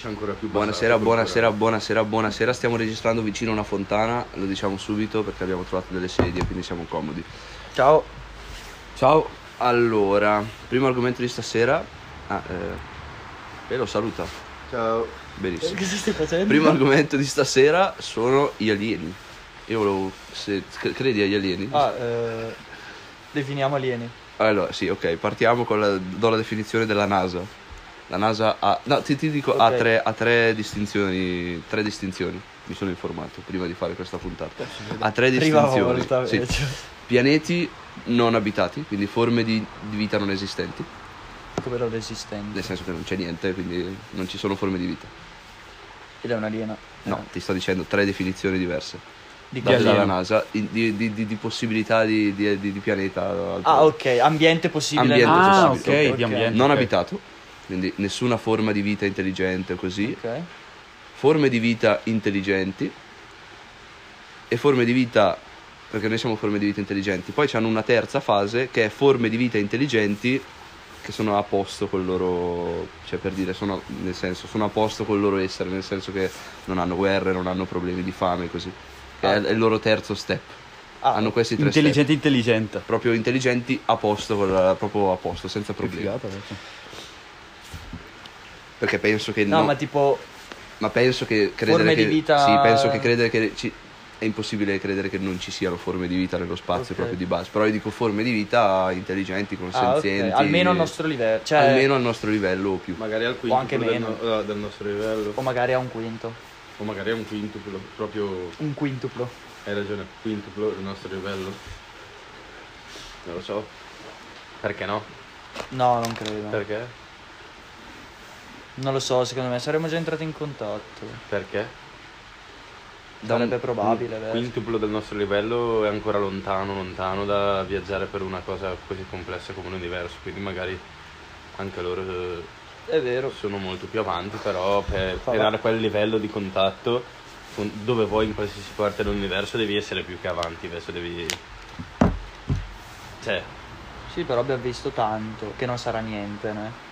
C'è ancora più buonasera, stiamo registrando vicino a una fontana, lo diciamo subito perché abbiamo trovato delle sedie, quindi siamo comodi. Ciao. Ciao. Allora, primo argomento di stasera. Pelo, saluta. Ciao. Benissimo. Cosa stai facendo? Primo argomento di stasera sono gli alieni. Io volevo, se credi agli alieni. Definiamo alieni. Allora, sì, ok, partiamo con do la definizione della NASA. La NASA ha, no, ti dico, okay. ha tre distinzioni, mi sono informato prima di fare questa puntata. Ha tre distinzioni, sì. Pianeti non abitati, quindi forme di vita non esistenti. Come non esistenti? Nel senso che non c'è niente, quindi non ci sono forme di vita. Ed è un alieno? No, ti sto dicendo tre definizioni diverse date dalla NASA di possibilità di pianeta altro. Ah, ok, ambiente possibile. Ambiente possibile. Di ambiente, non abitato. Quindi nessuna forma di vita intelligente, così. Okay. Forme di vita intelligenti e forme di vita, perché noi siamo forme di vita intelligenti. Poi c'hanno una terza fase che è forme di vita intelligenti che sono a posto col loro, cioè per dire, sono a posto col loro essere, nel senso che non hanno guerre, non hanno problemi di fame, così. È il loro terzo step. Hanno questi tre intelligenti, step. Intelligente. Proprio intelligenti a posto, proprio a posto, senza problemi. Che figata. Perché penso che no, ma tipo, ma penso che credere forme che, di vita. Sì, penso che credere che è impossibile credere che non ci siano forme di vita nello spazio, okay, proprio di base. Però io dico forme di vita intelligenti, consenzienti, okay, almeno al nostro livello, cioè, almeno al nostro livello o più. Magari al quinto, o anche meno del nostro livello. O magari a un quinto. O magari a un quintuplo, proprio. Un quintuplo. Hai ragione, quintuplo del nostro livello. Non lo so. Perché no? No, non credo. Perché? Non lo so, secondo me saremmo già entrati in contatto. Perché? Sarebbe probabile. Il quintuplo del nostro livello è ancora lontano da viaggiare per una cosa così complessa come l'universo. Quindi magari anche loro è vero, sono molto più avanti. Però per arrivare a quel livello di contatto dove vuoi, in qualsiasi parte dell'universo, devi essere più che avanti. Adesso devi... cioè... sì, però abbiamo visto tanto che non sarà niente, no?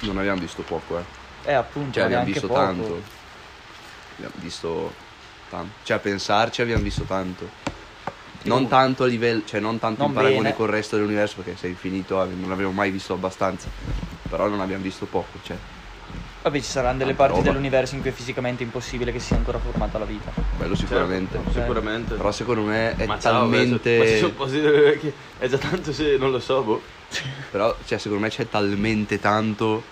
Non abbiamo visto poco, appunto, cioè, abbiamo visto poco. Tanto. Abbiamo visto tanto. Cioè, a pensarci abbiamo visto tanto. Non tanto a livello, cioè non tanto non in paragone bene col resto dell'universo, perché se è infinito non abbiamo mai visto abbastanza. Però non abbiamo visto poco, cioè. Vabbè, ci saranno delle parti dell'universo in cui è fisicamente impossibile che sia ancora formata la vita. Quello sicuramente, certo, sicuramente. Però secondo me è talmente... ma è già tanto, se non lo so, boh. Però cioè, secondo me c'è talmente tanto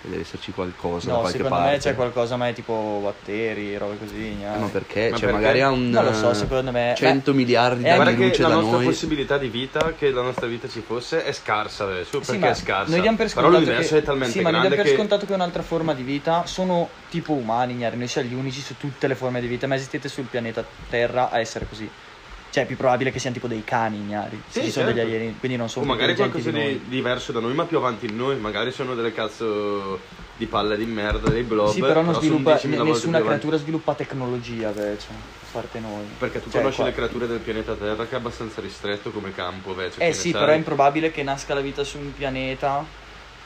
che deve esserci qualcosa, no, da qualche parte. No, secondo me c'è qualcosa, ma è tipo batteri, robe così. Ma perché? Ma cioè perché? Magari ha un... non lo so, secondo me... 100 miliardi di anni luce da noi. La nostra possibilità di vita, che la nostra vita ci fosse, è scarsa, perché è scarsa. Noi diamo per scontato, però l'universo che... è talmente grande. Sì, ma noi diamo per scontato che un'altra forma di vita sono tipo umani, ignari. Noi siamo gli unici su tutte le forme di vita, ma esistete sul pianeta Terra a essere così. Cioè è più probabile che siano tipo dei cani ignari. Sì, ci sono, certo, degli alieni, quindi non sono... o magari qualcosa di diverso da noi, ma più avanti di noi. Magari sono delle cazzo di palle di merda, dei blob. Sì, però non sviluppa, nessuna creatura sviluppa tecnologia, a parte noi. Perché tu conosci le creature del pianeta Terra, che è abbastanza ristretto come campo, sì, però è improbabile che nasca la vita su un pianeta.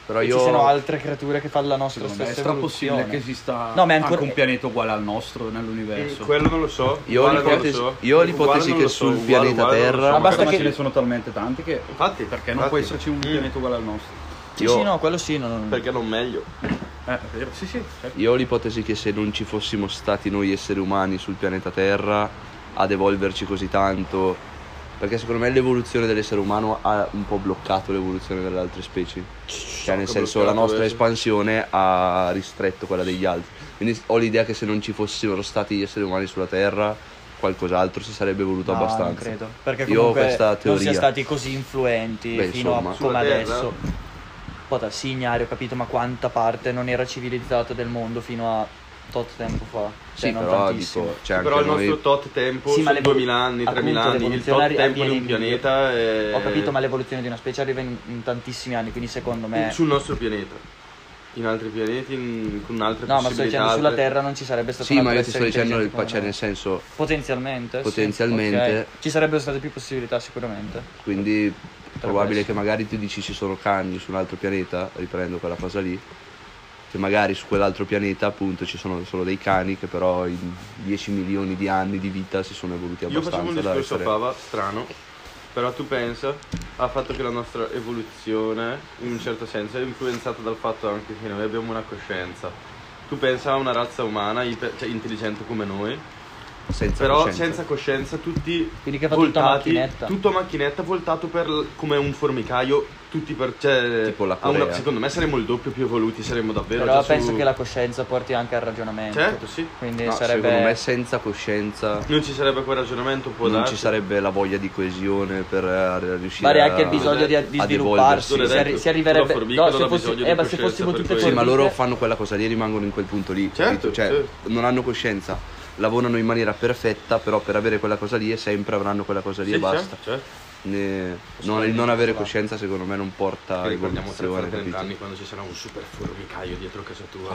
Però ci sono altre creature che fanno la nostra stessa evoluzione. È possibile che esista anche un pianeta uguale al nostro nell'universo. Quello non lo so. Io ho l'ipotesi che sul pianeta Terra... ma basta che ce ne sono talmente tanti che... infatti, perché non può esserci un pianeta uguale al nostro? Sì, no, quello sì. Perché non meglio? Sì, certo. Io ho l'ipotesi che se non ci fossimo stati noi esseri umani sul pianeta Terra ad evolverci così tanto... perché secondo me l'evoluzione dell'essere umano ha un po' bloccato l'evoluzione delle altre specie. Cioè nel senso, la nostra espansione ha ristretto quella degli altri. Quindi ho l'idea che se non ci fossero stati gli esseri umani sulla Terra, qualcos'altro si sarebbe evoluto abbastanza. Non credo. Perché comunque non siamo stati così influenti fino a come adesso. Sì, ignari, ho capito, ma quanta parte non era civilizzata del mondo fino a tot tempo fa, sì, non però, però il nostro tot tempo sono 2000 anni, 3000 anni, il tot tempo di un pianeta è... ho capito, ma l'evoluzione di una specie arriva in tantissimi anni, quindi secondo me sul nostro pianeta, in altri pianeti con altre possibilità. No, ma sto dicendo sulla Terra non ci sarebbe stata una... sì, ma io ti sto dicendo nel senso potenzialmente sì, okay, ci sarebbero state più possibilità sicuramente, quindi probabile che magari tu dici ci sono cani su un altro pianeta, riprendo quella cosa lì. che magari su quell'altro pianeta appunto ci sono solo dei cani che però in 10 milioni di anni di vita si sono evoluti abbastanza. Io facevo un discorso a Fava, strano, però tu pensa al fatto che la nostra evoluzione in un certo senso è influenzata dal fatto anche che noi abbiamo una coscienza. Tu pensa a una razza umana intelligente come noi, senza però coscienza. Senza coscienza, tutti che voltati, tutta macchinetta. Tutto a macchinetta, voltato per come un formicaio, tutti per, cioè, tipo la Corea. Secondo me saremmo il doppio più evoluti, saremmo davvero. Però penso che la coscienza porti anche al ragionamento. Certo, sì. Quindi no, sarebbe... secondo me senza coscienza non ci sarebbe quel ragionamento, può non darsi. Ci sarebbe la voglia di coesione per riuscire a... anche il bisogno di svilupparsi. Si arriverebbe... no, se fossimo tutte cose. Sì, ma loro fanno quella cosa lì e rimangono in quel punto lì. Certo, cioè non hanno coscienza. Lavorano in maniera perfetta, però per avere quella cosa lì e sempre avranno quella cosa lì, sì, e basta. Certo. Non avere coscienza secondo me non porta a evoluzione. 30 anni quando ci sarà un super formicaio dietro casa tua.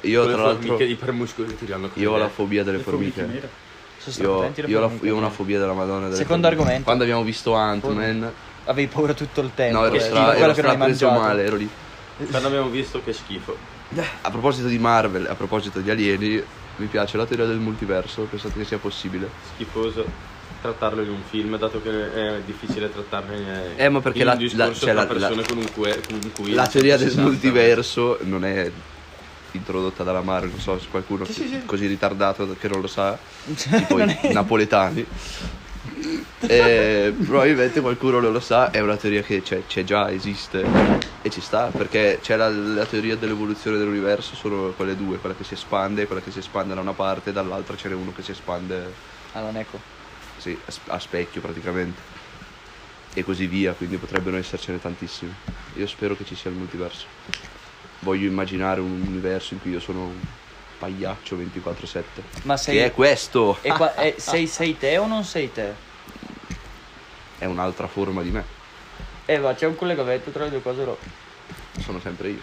Io tra l'altro io ho la fobia delle formiche. Io ho una fobia della Madonna delle secondo formiche. Argomento. Quando abbiamo visto Ant-Man avevi paura tutto il tempo. No, ero preso male, ero lì. Quando abbiamo visto che schifo. A proposito di Marvel, a proposito di alieni, mi piace la teoria del multiverso, pensate che sia possibile. Schifoso trattarlo in un film, dato che è difficile trattarlo ma perché in un discorso tra persone con cui la teoria del multiverso non è introdotta dalla Marvel, non so se qualcuno così ritardato che non lo sa, tipo i napoletani. Probabilmente qualcuno non lo sa, è una teoria che c'è già, esiste e ci sta, perché c'è la teoria dell'evoluzione dell'universo, sono quelle due, quella che si espande da una parte e dall'altra ce n'è uno che si espande sì, a specchio praticamente, e così via, quindi potrebbero essercene tantissimi. Io spero che ci sia il multiverso, voglio immaginare un universo in cui io sono pagliaccio 24/7. Ma sei... che è questo? Sei te o non sei te? È un'altra forma di me. Ma c'è un collegamento tra le due cose, no? Sono sempre io.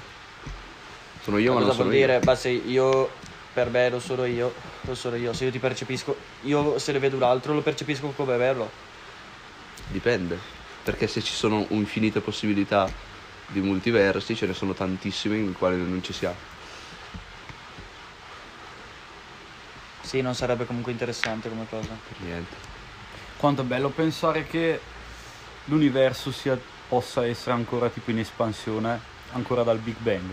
Sono io, ma non sono io. Cosa vuol dire? Ma se io, per me lo sono io. Se io ti percepisco, io se ne vedo un altro lo percepisco come bello. Dipende, perché se ci sono infinite possibilità di multiversi, ce ne sono tantissime in quali non ci siamo. Sì, non sarebbe comunque interessante come cosa. Per niente. Quanto è bello pensare che l'universo possa essere ancora tipo in espansione, ancora dal Big Bang.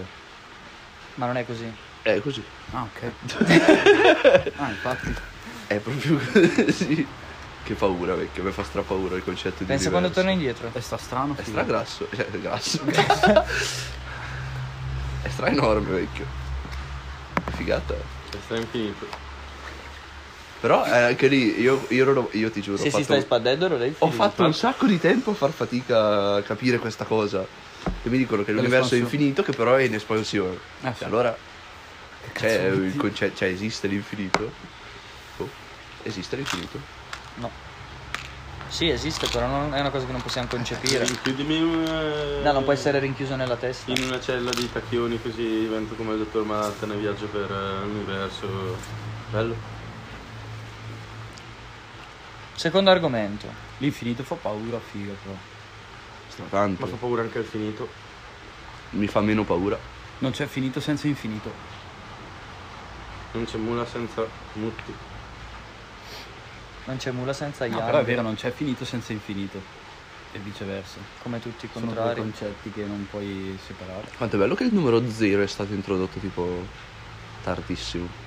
Ma non è così. È così. Ah, ok. Infatti. È proprio così. Che paura, vecchio, mi fa strapaura il concetto. Pensa di universo. Pensa quando torna indietro. È strano. È stragrasso. È stra enorme, vecchio. È figata. È stra infinito. Però anche lì io ti giuro, se si sta espandendo non è il film. Ho fatto un sacco di tempo a far fatica a capire questa cosa, che mi dicono che l'universo è infinito, che però è in espansione. Sì. Allora esiste l'infinito? Oh, esiste l'infinito? No. Sì, esiste, però non è una cosa che non possiamo concepire. No, non può essere rinchiuso nella testa. In una cella di tacchioni, così divento come il Dottor Manhattan e viaggio per l'universo. Bello. Secondo argomento. L'infinito fa paura, figa, però. Stratanto. Ma fa paura anche il finito. Mi fa meno paura. Non c'è finito senza infinito. Non c'è mula senza Mutti. Non c'è mula senza Yahweh. No, però è vero, non c'è finito senza infinito. E viceversa. Come tutti i contrari. Sono due concetti che non puoi separare. Quanto è bello che il numero 0 è stato introdotto tipo tardissimo.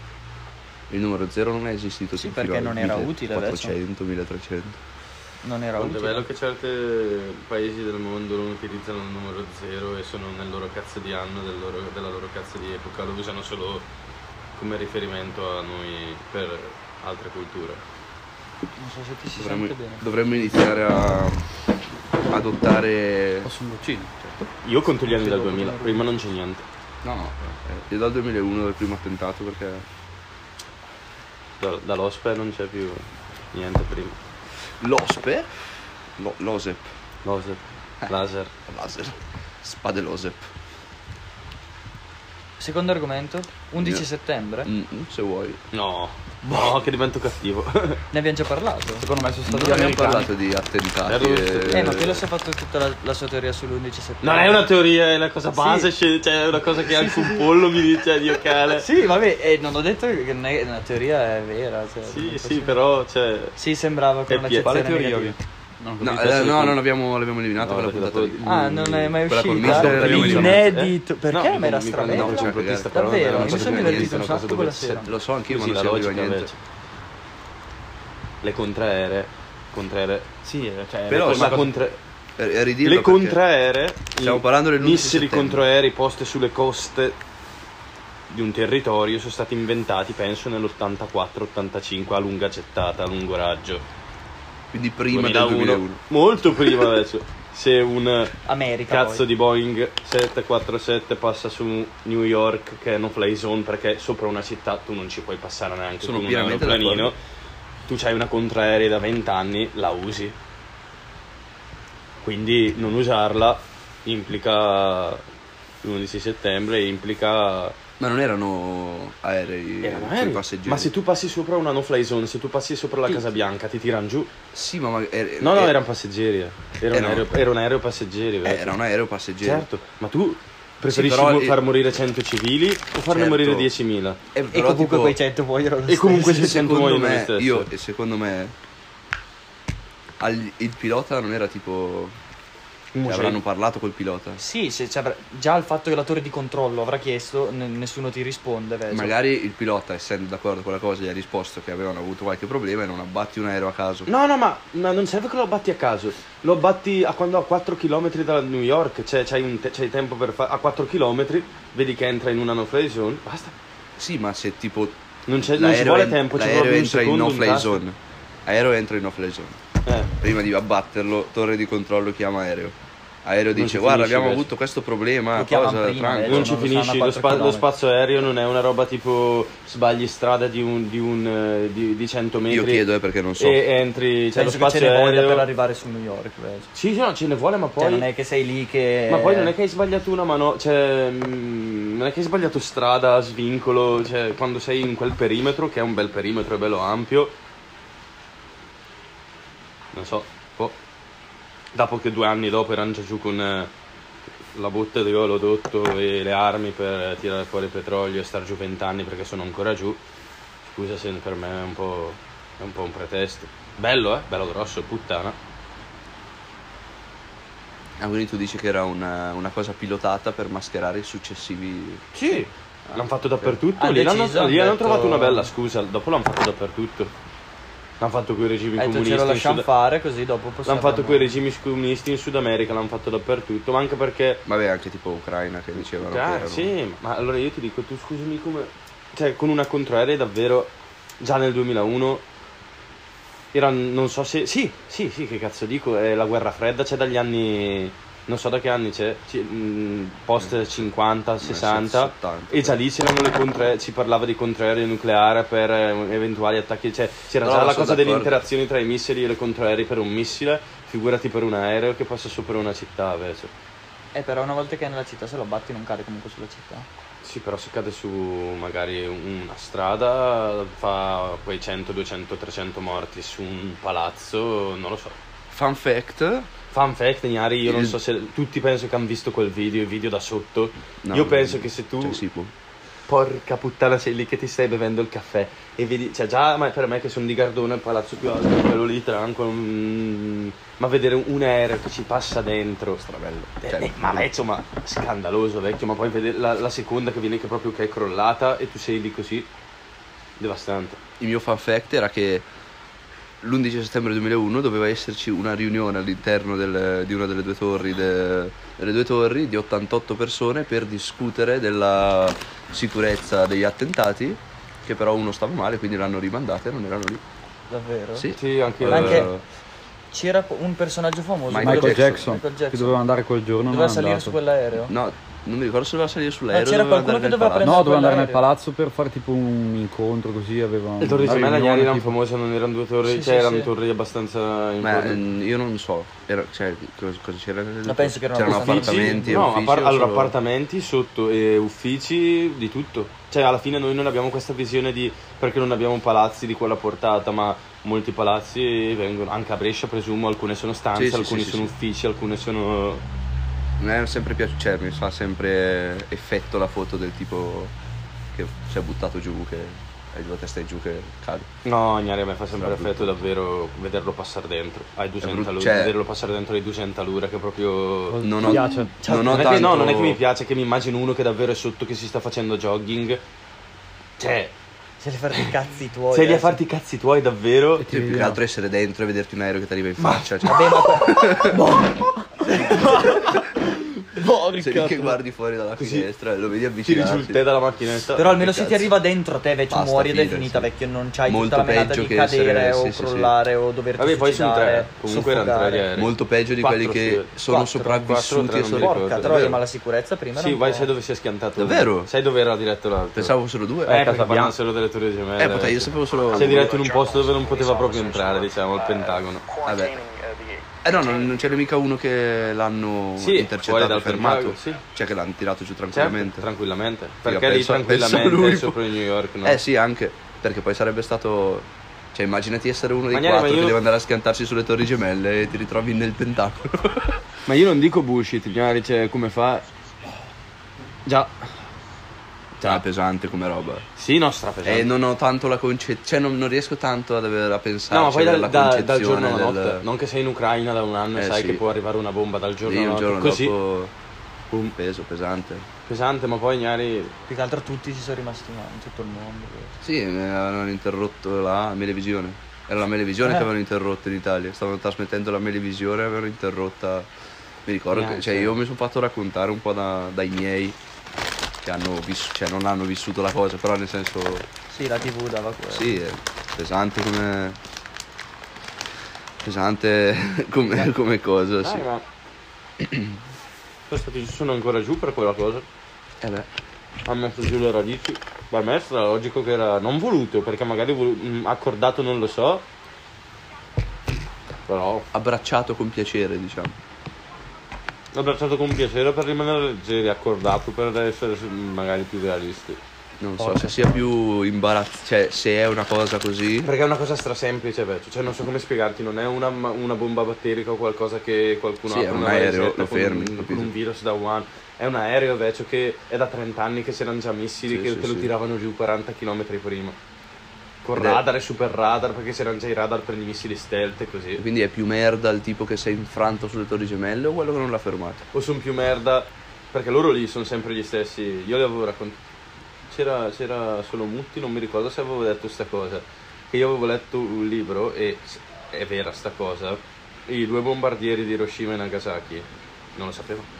Il numero 0 non è esistito. Sì, perché non era utile adesso. 400, 1300. Non era utile. È bello che certi paesi del mondo non utilizzano il numero 0 e sono nel loro cazzo di anno, della loro cazzo di epoca. Lo usano solo come riferimento a noi per altre culture. Non so se ti si sente bene. Dovremmo iniziare a adottare... Posso un lucino? Certo. Io conto gli anni dal 2000, prima non c'è niente. No, io dal 2001, dal primo attentato, perché... Dall'OSPE non c'è più niente prima. L'OSPE? L'OSEP. L'OSEP. Laser. Spade l'OSEP. Secondo argomento, 11 settembre. Se vuoi. No, che divento cattivo. Ne abbiamo già parlato. Secondo me sono stati non abbiamo parlato di attentati. Ma Pelo si è fatto tutta la sua teoria sull'11 settembre. Non è una teoria, è una cosa base, cioè è una cosa che anche un pollo mi dice di occhiale. Sì, vabbè, non ho detto che la teoria è vera. Cioè, sì, però cioè. Sì, sembrava con una quale teoria negativa. Non l'abbiamo eliminato per la puntata di... non è mai uscito. Inedito. Perché me era strabello? No, c'è un protista però. Davvero, mi sono divertito un sacco quella sera. Lo so anch'io, ma non c'è più niente. Le contraeree. Sì, cioè... Però le contraeree... Stiamo parlando del missili controaerei poste sulle coste di un territorio sono stati inventati, penso, nell'84-85 a lunga gettata, a lungo raggio. Quindi prima 2001. Del 2001. Molto prima adesso. Se un America, cazzo poi. Di Boeing 747 passa su New York, che è no fly zone, perché sopra una città tu non ci puoi passare neanche con un aeroplanino. Tu c'hai una contraerea da 20 anni, la usi. Quindi non usarla implica l'11 settembre, implica... Ma non erano aerei, erano passeggeri. Ma se tu passi sopra una no-fly zone, se tu passi sopra la Casa Bianca, ti tirano giù. Sì, ma no, erano passeggeri. Era un aereo passeggeri. Era un aereo passeggeri. Certo, ma tu preferisci far morire 100 civili o farne morire 10.000? E comunque quei 100 muoiono lo stesso. E comunque quei 100 muoiono lo stesso. Secondo me, il pilota non era tipo... avranno parlato col pilota. Sì, già il fatto che la torre di controllo avrà chiesto, nessuno ti risponde. Magari il pilota, essendo d'accordo con la cosa, gli ha risposto che avevano avuto qualche problema e non abbatti un aereo a caso. No, ma non serve che lo abbatti a caso. Lo abbatti a quando a 4 km da New York, cioè c'hai tempo per fare. A 4 km vedi che entra in una no-fly zone, basta. Sì, ma se tipo non ci vuole tempo, l'aereo entra in no-fly zone. Aereo entra in no-fly zone. Prima di abbatterlo, torre di controllo chiama aereo, dice guarda abbiamo avuto questo problema, cosa non ci finisci, lo spazio aereo non è una roba tipo sbagli strada di 100 metri, io chiedo perché non so, e entri, cioè, lo spazio ce ne aereo voglia per arrivare su New York, sì no ce ne vuole, ma poi non è che sei lì che ma poi non è che hai sbagliato una mano, cioè non è che hai sbagliato strada, svincolo, cioè quando sei in quel perimetro che è un bel perimetro, è bello ampio. Non so, dopo che 2 anni dopo erano già giù con la botte di olodotto e le armi per tirare fuori il petrolio e star giù 20 anni perché sono ancora giù. Scusa se per me è un po' un pretesto. Bello, bello grosso, puttana. Ah, quindi tu dici che era una cosa pilotata per mascherare i successivi... Sì, l'hanno fatto dappertutto, hanno trovato una bella scusa, dopo l'hanno fatto dappertutto. L'hanno fatto coi regimi comunisti, ce lo lasciamo fare così dopo possiamo. L'hanno fatto coi regimi comunisti in Sud America, l'hanno fatto dappertutto, ma anche perché vabbè, anche tipo Ucraina che dicevano che sì, ma allora io ti dico, tu scusami, come cioè con una controaerea davvero già nel 2001 era, non so se sì, che cazzo dico, è la guerra fredda, c'è dagli anni non so da che anni c'è post 50, 60 70, e già lì c'erano le si parlava di contraerei nucleare per eventuali attacchi, cioè c'era già la cosa delle interazioni tra i missili e le contraerei per un missile, figurati per un aereo che passa sopra una città invece. Però una volta che è nella città, se lo batti non cade comunque sulla città. Sì, però se cade su magari una strada fa quei 100, 200, 300 morti, su un palazzo, non lo so. Fun fact, Gnari, io non so se tutti penso che hanno visto quel video, il video da sotto. No, io penso che se tu, cioè, sì, porca puttana, sei lì che ti stai bevendo il caffè e vedi, cioè già, ma per me che sono di Gardona, il palazzo più alto, quello lì tranquillo, ma vedere un aereo che ci passa dentro, strabello. Ma vecchio, ma scandaloso, vecchio, ma poi vedere la seconda che viene che proprio che è crollata e tu sei lì così, devastante. Il mio fun fact era che l'11 settembre 2001 doveva esserci una riunione all'interno di una delle due torri di 88 persone per discutere della sicurezza degli attentati, che però uno stava male, quindi l'hanno rimandata e non erano lì. Davvero? Sì, anche c'era un personaggio famoso, Michael Jackson, che doveva andare quel giorno, doveva salire su quell'aereo. No, non mi ricordo se doveva salire sull'aereo. Ma c'era qualcuno che doveva prendere, no, doveva andare nel palazzo per fare tipo un incontro, così aveva. Le torri gemelle Gnari erano famose, non erano due torri, sì, cioè sì, erano sì, torri abbastanza importanti. Io non so, era, cioè cosa c'era? Ma penso che erano appartamenti, no, uffici, allora solo... appartamenti sotto, uffici, di tutto. Cioè alla fine noi non abbiamo questa visione di, perché non abbiamo palazzi di quella portata, ma molti palazzi vengono anche a Brescia, presumo, alcune sono stanze, sì, alcuni sì, sono sì, uffici, alcune sono. Mi è sempre piaciuto, mi fa sempre effetto la foto del tipo che si è buttato giù, che hai due teste giù che cade. No, Gnari, a me fa sempre effetto davvero vederlo passare dentro. Hai 200 allure, cioè... vederlo passare dentro ai 200 allure, che proprio non mi piace. Cioè, non ho tanto... che, no, non è che mi piace, che mi immagino uno che davvero è sotto, che si sta facendo jogging. Cioè, sei lì a farti i cazzi tuoi. Sei lì a farti i cazzi tuoi davvero. E più che altro essere dentro e vederti un aereo che ti arriva in faccia. Cioè... Vabbè, ma... Sei lì che guardi fuori dalla finestra e lo vedi avvicinarsi, tiri giù il te dalla macchinetta. Però almeno se ti arriva dentro te, vecchio, basta, muori ed è finita, sì, vecchio. Non c'hai molto tutta la menata di cadere essere, o sì, crollare sì, o doverti suicidare. Comunque erano tre, molto peggio di quelli che sono sopravvissuti e sono... Porca troia, ma la sicurezza prima era... Sì, vai, sai dove si è schiantato? Davvero? Sai dove era diretto l'altro? Pensavo fossero due. Perché parlano solo delle torri gemelle. Io sapevo solo... Sei diretto in un posto dove non poteva proprio entrare, diciamo, il Pentagono. Vabbè. No, non c'era mica uno che l'hanno intercettato, fermato, sì, cioè che l'hanno tirato giù tranquillamente. Certo, tranquillamente, perché lì tranquillamente sopra New York, no? Sì, anche perché poi sarebbe stato, cioè immaginati essere uno dei quattro che deve andare a schiantarsi sulle torri gemelle e ti ritrovi nel Pentagono. Ma io non dico bullshit, Gnari, cioè come fa? Già pesante come roba. Sì, no, strapesante. E non ho tanto la concezione, cioè non riesco tanto ad avere a pensare. No, ma poi dal giorno alla notte, non che sei in Ucraina da un anno e sai che può arrivare una bomba dal giorno alla notte. Così un peso pesante. Pesante, ma poi Gnari, più che altro tutti si sono rimasti male, tutto il mondo. Sì, avevano interrotto la televisione. Era la televisione che avevano interrotto in Italia. Stavano trasmettendo la televisione e avevano interrotta. Mi ricordo che cioè io mi sono fatto raccontare un po' dai miei, che hanno cioè non hanno vissuto la cosa, però nel senso sì, la TV dava quello. Sì, è pesante come come cosa, sì. Ma... Questi sono ancora giù per quella cosa. Beh, ha messo giù le radici. Ma a me è logico che era non voluto, perché magari accordato non lo so. Però abbracciato con piacere, diciamo. L'ho abbracciato con piacere per rimanere leggeri, accordato per essere magari più realisti. Non so se sia più imbarazzante, cioè se è una cosa così. Perché è una cosa strasemplice, cioè non so come spiegarti, non è una bomba batterica o qualcosa che qualcuno apre un aereo, lo fermi con un virus da one. È un aereo, che è da 30 anni che c'erano già missili lo tiravano giù 40 km prima. Con radar e super radar, perché c'erano già i radar per i missili stealth e così. Quindi è più merda il tipo che si è infranto sulle torri gemelle o quello che non l'ha fermato? O sono più merda, perché loro lì sono sempre gli stessi. Io li avevo raccontato, c'era solo Mutti, non mi ricordo se avevo detto sta cosa, che io avevo letto un libro e è vera sta cosa, i due bombardieri di Hiroshima e Nagasaki. Non lo sapevo.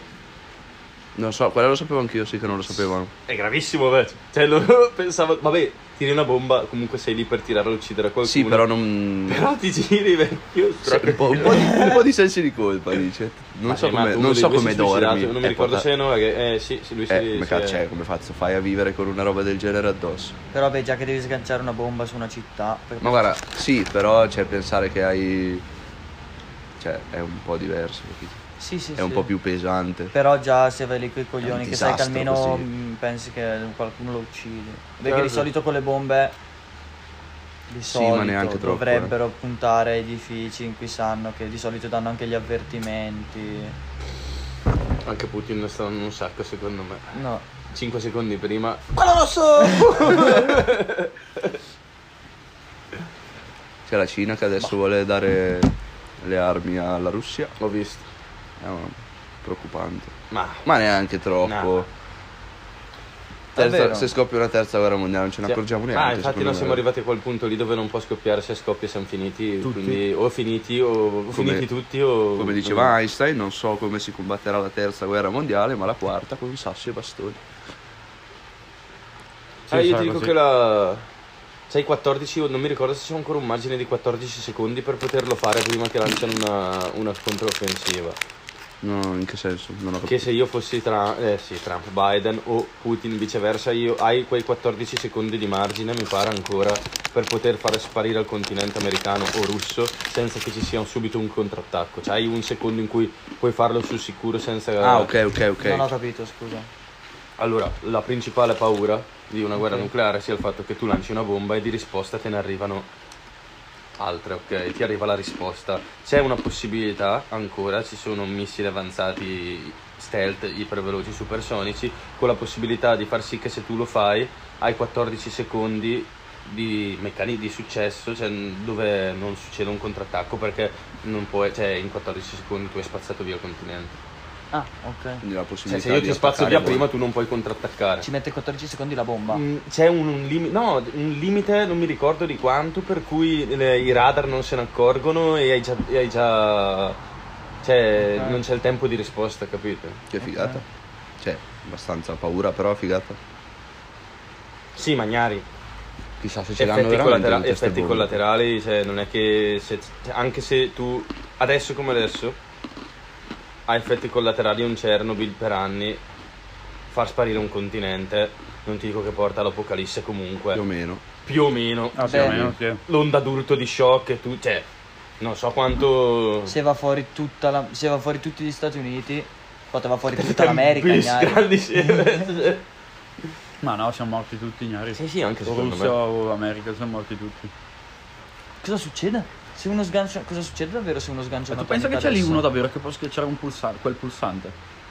Non so, quello lo sapevo anch'io, sì che non lo sapevano. È gravissimo, cioè loro pensavano, tiri una bomba, comunque sei lì per tirarla, uccidere qualcuno. Sì, però non... Però ti giri, vecchio. Un po' di sensi di colpa, dice. Non so come dormi. Non mi ricordo se no, sì, lui si... Cioè, come faccio? Fai a vivere con una roba del genere addosso? Però già che devi sganciare una bomba su una città... Ma guarda, sì, però c'è pensare che hai... Cioè, è un po' diverso, capito? Sì, è un po' più pesante. Però già se vai lì coi coglioni che sai che almeno pensi che qualcuno lo uccidi. Perché di solito con le bombe dovrebbero puntare ai edifici in cui sanno che di solito danno anche gli avvertimenti. Anche Putin ne sta dando un sacco, secondo me. No. 5 secondi prima. Quello rosso! C'è la Cina che adesso vuole dare le armi alla Russia. L'ho visto. È preoccupante, ma neanche troppo. No. Se scoppia una terza guerra mondiale non ce ne accorgiamo neanche. Infatti non siamo arrivati a quel punto lì dove non può scoppiare, se scoppia siamo finiti tutti. Quindi o finiti o finiti tutti o... Come diceva Einstein, non so come si combatterà la terza guerra mondiale, ma la quarta con sassi e bastoni. Io ti dico che la... Sai 14, non mi ricordo se c'è ancora un margine di 14 secondi per poterlo fare prima che lanciano una controffensiva. No, in che senso? Non ho... Che se io fossi Trump, Biden o Putin viceversa, io hai quei 14 secondi di margine, mi pare ancora, per poter far sparire il continente americano o russo senza che ci sia subito un contrattacco. Cioè hai un secondo in cui puoi farlo sul sicuro senza... Ah, ok. Non ho capito, scusa. Allora, la principale paura di una guerra nucleare sia il fatto che tu lanci una bomba e di risposta te ne arrivano... altre, ok, ti arriva la risposta. C'è una possibilità ancora, ci sono missili avanzati stealth, iperveloci, supersonici, con la possibilità di far sì che se tu lo fai hai 14 secondi di meccanismi di successo, cioè dove non succede un contrattacco, perché non puoi, cioè in 14 secondi tu hai spazzato via il continente. Ah, ok. Quindi la possibilità, cioè, se io ti spazzo via prima tu non puoi contrattaccare. Ci mette 14 secondi la bomba. C'è un limite, no, un limite non mi ricordo di quanto, per cui i radar non se ne accorgono e hai già cioè okay, non c'è il tempo di risposta, capito? Che figata. Okay. Cioè, abbastanza paura, però figata. Sì, magnari. Chissà se ce l'hanno veramente. Effetti collaterali, cioè non è che se, anche se tu adesso come adesso ha effetti collaterali un Chernobyl per anni, far sparire un continente, non ti dico che porta all'apocalisse, comunque più o meno, ah, sì. L'onda d'urto di shock, tu, cioè non so quanto, se va fuori tutti gli Stati Uniti, poteva fuori tutta l'America, grandi. Ma no, siamo morti tutti, ignari. Sì, anche secondo Russia, me o America, siamo morti tutti. Cosa succede? Se uno sgancia, cosa succede davvero se uno sgancia una atomica? Tu pensa che c'è lì uno davvero che può schiacciare un pulsante, quel pulsante?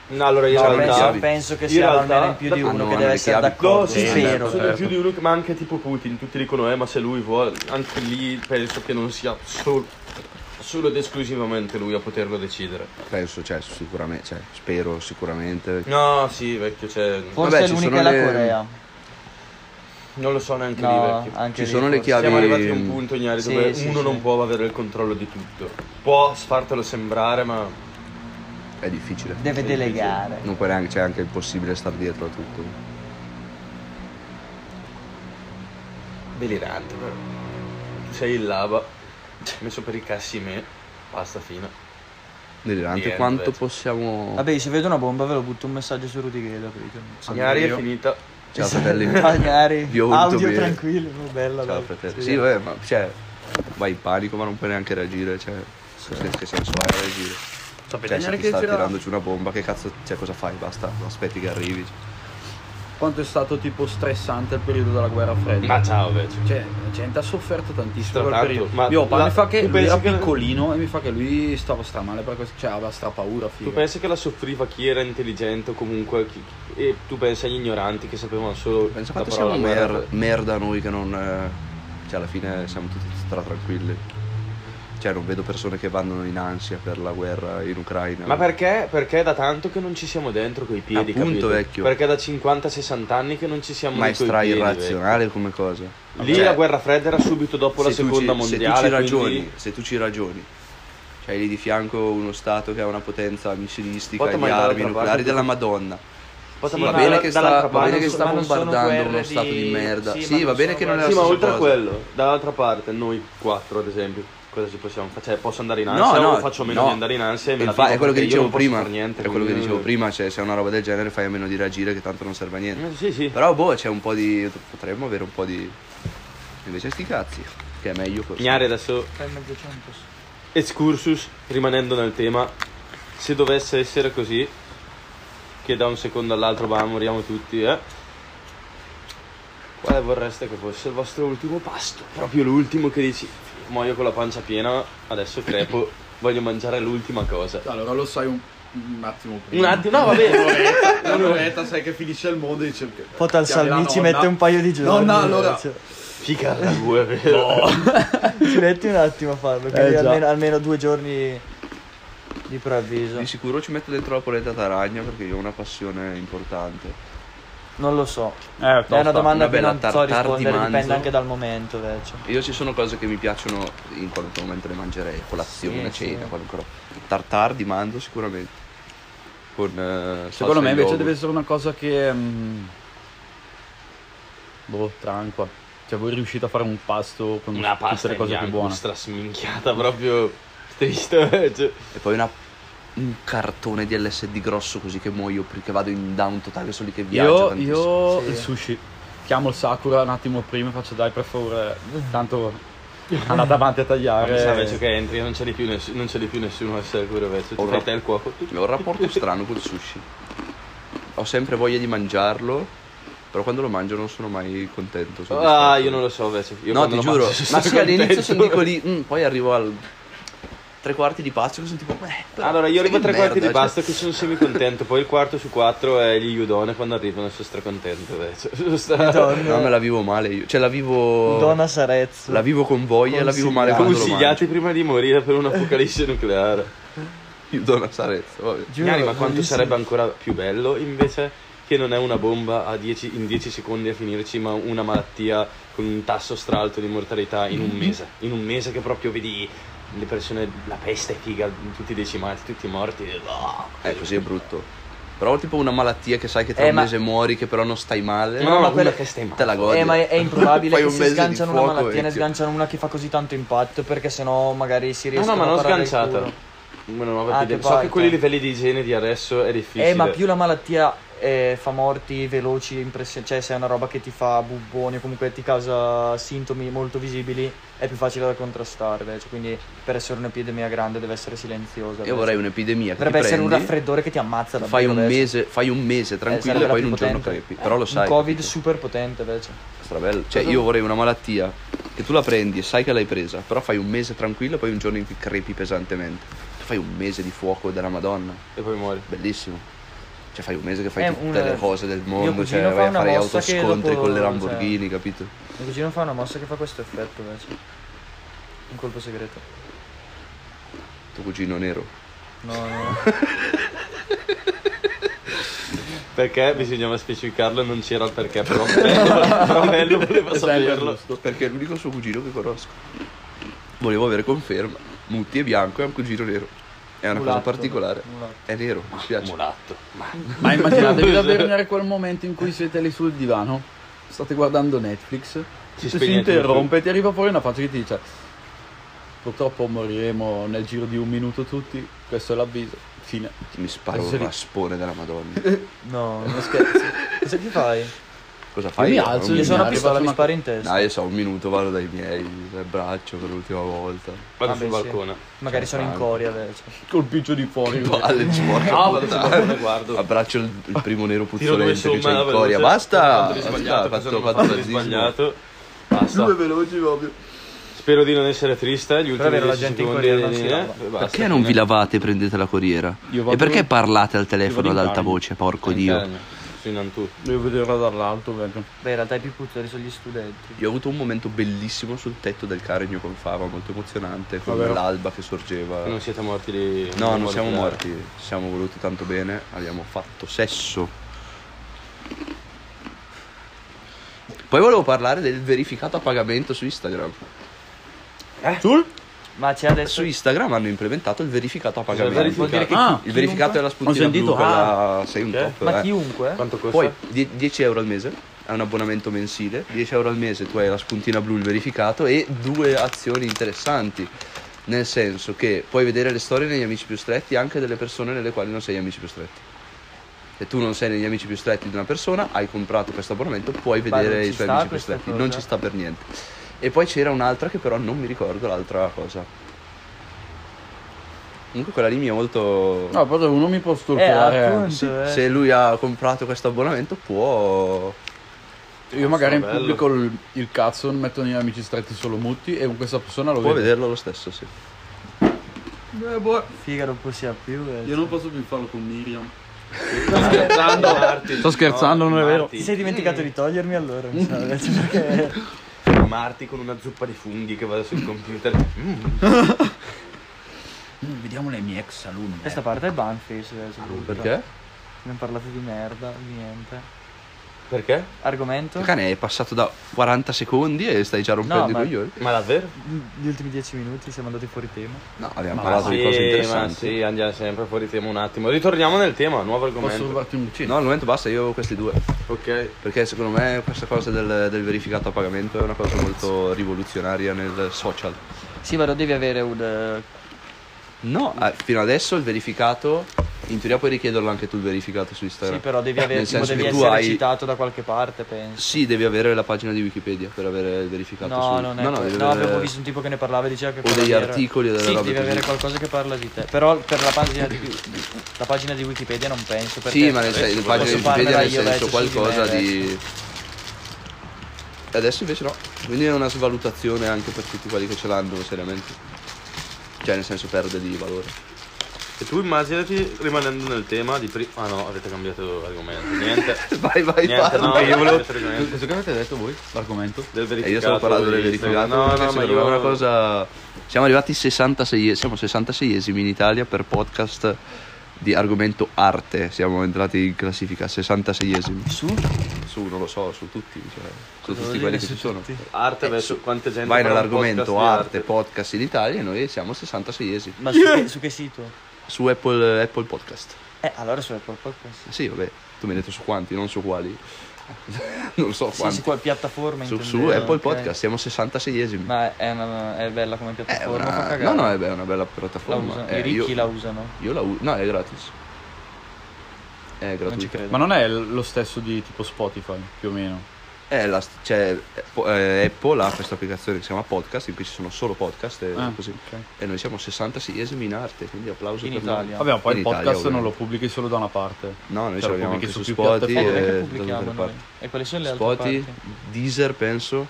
No, allora io penso che sia almeno in più di uno che deve essere d'accordo. Sono più di uno, ma anche tipo Putin, tutti dicono ma se lui vuole, anche lì penso che non sia solo ed esclusivamente lui a poterlo decidere. Penso, cioè, sicuramente, cioè, spero sicuramente. No, sì, vecchio, cioè forse vabbè, è l'unica è la Corea. Non lo so neanche lì, perché ci sono le chiavi. Siamo arrivati a un punto, ignari, dove uno non può avere il controllo di tutto. Può fartelo sembrare, ma è difficile. Deve delegare. Non puoi neanche, cioè, anche è impossibile star dietro a tutto. Belirante, però. Tu sei il lava, messo per i cassi me, basta, fine. Delirante, quanto possiamo... Vabbè, se vedo una bomba ve lo butto un messaggio su Rudighedo. Ignari è finita. Ciao fratelli, audio bene. Tranquillo, bella. Ciao fratelli. Sì, vabbè, ma cioè vai in panico, ma non puoi neanche reagire, cioè che senso hai a reagire? Cioè, se ti sta tirando giù una bomba, che cazzo, cioè cosa fai? Basta, aspetti che arrivi. Quanto è stato tipo stressante il periodo della guerra fredda? Ma ciao, cioè la gente ha sofferto tantissimo quel periodo. Ma mio papà mi fa che lui era piccolino e mi fa che lui stava stramale, perché cioè aveva strapaura. Tu pensi che la soffriva chi era intelligente o comunque chi, e tu pensi agli ignoranti che sapevano solo. Pensa quanto siamo merda noi che non cioè alla fine siamo tutti tranquilli. Cioè non vedo persone che vanno in ansia per la guerra in Ucraina. Ma perché? Perché è da tanto che non ci siamo dentro coi piedi, appunto, capito? Vecchio. Perché è da 50-60 anni che non ci siamo dentro coi piedi. Ma è irrazionale come cosa. Lì cioè, la guerra fredda era subito dopo la seconda mondiale. Se tu ci ragioni, cioè lì di fianco uno stato che ha una potenza missilistica e armi nucleari della Madonna. Sì, va bene che sta bombardando uno stato di merda. Sì, va bene che non è la stessa cosa. Sì, ma oltre a quello, dall'altra parte, noi quattro ad esempio, cosa ci possiamo fare? Cioè, posso andare in ansia o faccio meno di andare in ansia? È quello che dicevo prima. Cioè, se è una roba del genere fai a meno di reagire, che tanto non serve a niente. Sì. Però c'è un po' di... potremmo avere un po' di... Invece sti cazzi, che è meglio così. Gnare adesso... Excursus, rimanendo nel tema, se dovesse essere così, che da un secondo all'altro moriamo tutti, quale vorreste che fosse il vostro ultimo pasto? Proprio l'ultimo che dici... Muoio con la pancia piena, adesso crepo, voglio mangiare l'ultima cosa. Allora lo sai un attimo prima. Un attimo, no va bene. Un'oretta, sai che finisce il mondo e dice... Pota al salmi ci mette un paio di giorni. No, allora... Fica la due, vero? No. Ci metti un attimo a farlo, quindi almeno 2 giorni di preavviso. Di sicuro ci metto dentro la polenta taragna, perché io ho una passione importante. Non lo so, è una domanda che non so rispondere, dipende anche dal momento invece. Io ci sono cose che mi piacciono in qualunque momento le mangerei, colazione, cena, qualunque roba. Tartar di manzo sicuramente. Con secondo me invece deve essere una cosa che tranqua. Cioè voi riuscite a fare un pasto con una pasta tutte le cose più buone. Una pasta minchiata proprio triste. E poi una un cartone di LSD grosso così che muoio, perché vado in down totale, sono lì che viaggio. Io il sushi, chiamo il Sakura un attimo prima e faccio: dai, per favore, tanto andate avanti a tagliare. Sa invece che entri non c'è di più, non c'è di più nessuno al Sakura, invece ti fai te il cuoco. Ho un rapporto strano col sushi, ho sempre voglia di mangiarlo, però quando lo mangio non sono mai contento. Ah, io non lo so invece. Io no, ti giuro, ma sì, all'inizio sono dico lì, poi arrivo al tre quarti di pazzo che sono tipo, allora io arrivo a tre quarti di pazzo che sono semicontento, poi il quarto su quattro è gli udon, quando arrivano sono stracontento invece. No, me la vivo male io, cioè la vivo Dona Sarezzo, la vivo con voglia e la vivo male quando lo mangio. Consigliati prima di morire per un'apocalisse nucleare. Udon a Sarezzo, vabbè. Gnari, ma quanto sarebbe ancora più bello invece che non è una bomba a 10 in 10 secondi a finirci, ma una malattia con un tasso stralto di mortalità in un mese. In un mese che proprio vedi le persone, la peste è figa, tutti decimati, tutti morti. Così è brutto. Però tipo una malattia che sai che tra un mese muori, che però non stai male. No, quella che stai male. Te la godi. Ma è improbabile che si sganciano una malattia e ne sganciano una che fa così tanto impatto, perché sennò magari si riescono a parare il culo. No, ma non sganciata. Una nuova epidemia. So che quelli livelli di igiene di adesso è difficile. Ma più la malattia fa morti veloci, cioè se è una roba che ti fa bubboni o comunque ti causa sintomi molto visibili, è più facile da contrastare, cioè, quindi per essere un'epidemia grande deve essere silenziosa. Io vorrei un'epidemia che dovrebbe essere prendi, un raffreddore che ti ammazza da fai un mese tranquillo e poi in un potente. Giorno crepi, però lo sai, un covid capito? Super potente invece strabello, cioè io vorrei una malattia che tu la prendi e sai che l'hai presa, però fai un mese tranquillo e poi un giorno in cui crepi pesantemente. Tu fai un mese di fuoco della Madonna e poi muori, bellissimo. Cioè fai un mese che fai tutte le cose del mondo, cioè vai a fare autoscontri con le Lamborghini, cioè, capito? Mio cugino fa una mossa che fa questo effetto invece. Un colpo segreto. Tuo cugino nero? No. Perché bisognava specificarlo, non c'era il perché, però Mello voleva saperlo. Perché è l'unico suo cugino che conosco. Volevo avere conferma. Mutti è bianco e ha un cugino nero. È una mulatto, cosa particolare, mulatto. È nero, mi spiace. Mulatto. Ma immaginatevi davvero in quel momento in cui siete lì sul divano, state guardando Netflix, si interrompe e ti arriva fuori una faccia che ti dice: purtroppo moriremo nel giro di un minuto tutti, questo è l'avviso, fine. Mi sparo un raspone della Madonna. No, non scherzo. Cosa ti fai? Cosa fai? Io mi alzo, gli sono una pistola, mi sparo in testa. Io so, un minuto vado dai miei, dal braccio per l'ultima volta. Vado sul balcone. Magari sono in Corea, col piccio di fuori. Guardo. Abbraccio il primo nero puzzolente che c'è in Corea. Basta! Fatto sbagliato. Basta. Due veloci proprio. Spero di non essere triste. Gli ultimi la gente in Corea non si lava. Perché non vi lavate e prendete la corriera? E perché parlate al telefono ad alta voce, porco dio? Io vedevo dall'alto, perché in realtà i più puzzoli sono gli studenti. Io ho avuto un momento bellissimo sul tetto del Carigno con Fava, molto emozionante, con l'alba che sorgeva. Non siete morti lì? No, non siamo morti, ci siamo voluti tanto bene, abbiamo fatto sesso. Poi volevo parlare del verificato a pagamento su Instagram. Sul? Ma c'è adesso su Instagram hanno implementato il verificato a pagamento. Vuol dire che il verificato è la spuntina blu, sei un top. Ma chiunque? Quanto costa? Poi 10 euro al mese, è un abbonamento mensile. 10 euro al mese tu hai la spuntina blu, il verificato, e due azioni interessanti, nel senso che puoi vedere le storie negli amici più stretti, anche delle persone nelle quali non sei amici più stretti. Se tu non sei negli amici più stretti di una persona, hai comprato questo abbonamento, puoi vedere i suoi amici più stretti cosa. Non ci sta per niente. E poi c'era un'altra che però non mi ricordo l'altra cosa. Comunque quella lì mi è molto... No, però uno mi può sturpare. Se lui ha comprato questo abbonamento può... Io magari in pubblico il cazzo metto negli amici stretti solo Mutti e con questa persona lo vedo. Può vederlo lo stesso, sì. Figa, non possiamo più. Io non posso più farlo con Miriam. Sto scherzando, non è vero. Ti sei dimenticato di togliermi allora, mi sa, perché... Marti con una zuppa di funghi che vado sul computer. Vediamo le mie ex alunne. Questa parte è Banface. Perché? Non parlate di merda, di niente. Perché? Argomento? Il cane è passato da 40 secondi e stai già rompendo i coglioni. Ma davvero? Gli ultimi 10 minuti siamo andati fuori tema. No, abbiamo parlato di cose interessanti. Sì, andiamo sempre fuori tema un attimo. Ritorniamo nel tema, nuovo argomento. Posso rubarti un uccino? No, al momento basta, io questi due. Ok. Perché secondo me questa cosa del verificato a pagamento è una cosa molto rivoluzionaria nel social. Sì, ma non devi avere un... No, fino adesso il verificato, in teoria puoi richiederlo anche tu il verificato su Instagram. Sì, però devi avere, tipo, devi essere citato da qualche parte, penso. Sì, devi avere la pagina di Wikipedia per avere il verificato. No, non è. No, avevo visto un tipo che ne parlava e diceva che o degli articoli o delle robe. Sì, devi avere qualcosa che parla di te. Però per la pagina di Wikipedia non penso, perché sì, ma la pagina di Wikipedia nel senso qualcosa di. Adesso invece no. Quindi è una svalutazione anche per tutti quelli che ce l'hanno seriamente. Cioè, nel senso, perde di valore. E tu immaginati, rimanendo nel tema di prima. Ah no, avete cambiato argomento. Niente. Vai. No, io volevo. Cosa che avete detto voi? L'argomento? Del verificato. Io stavo parlando del verificato. No, ma io una cosa. Siamo arrivati 66. Siamo 66esimi in Italia per podcast di argomento arte. Siamo entrati in classifica 66esimi. Su, non lo so, su tutti, cioè, su tutti quelli che ci sono. Arte verso quanta gente. Vai nell'argomento arte, podcast in Italia, e noi siamo 66esimi. Ma su che sito? Su Apple Podcast. Allora su Apple Podcast. Sì, vabbè, tu mi hai detto su quanti, non su quali. Non so quanti. Su quale piattaforma? Su Apple Podcast, okay. Siamo 66esimi. Ma è bella come piattaforma? Fa cagare. No, è una bella piattaforma. I ricchi la usano. Io la uso. No, è gratis. È gratuito. Ma non è lo stesso di tipo Spotify, più o meno? Apple ha questa applicazione che si chiama Podcast, in cui ci sono solo podcast e così. Okay. E noi siamo 66esimi in arte, quindi applauso in per Italia. Vabbè, poi in il podcast Italia, non lo pubblichi solo da una parte. No, noi ce l'abbiamo anche su Spotify e quelle sono le altre parti. Deezer, penso,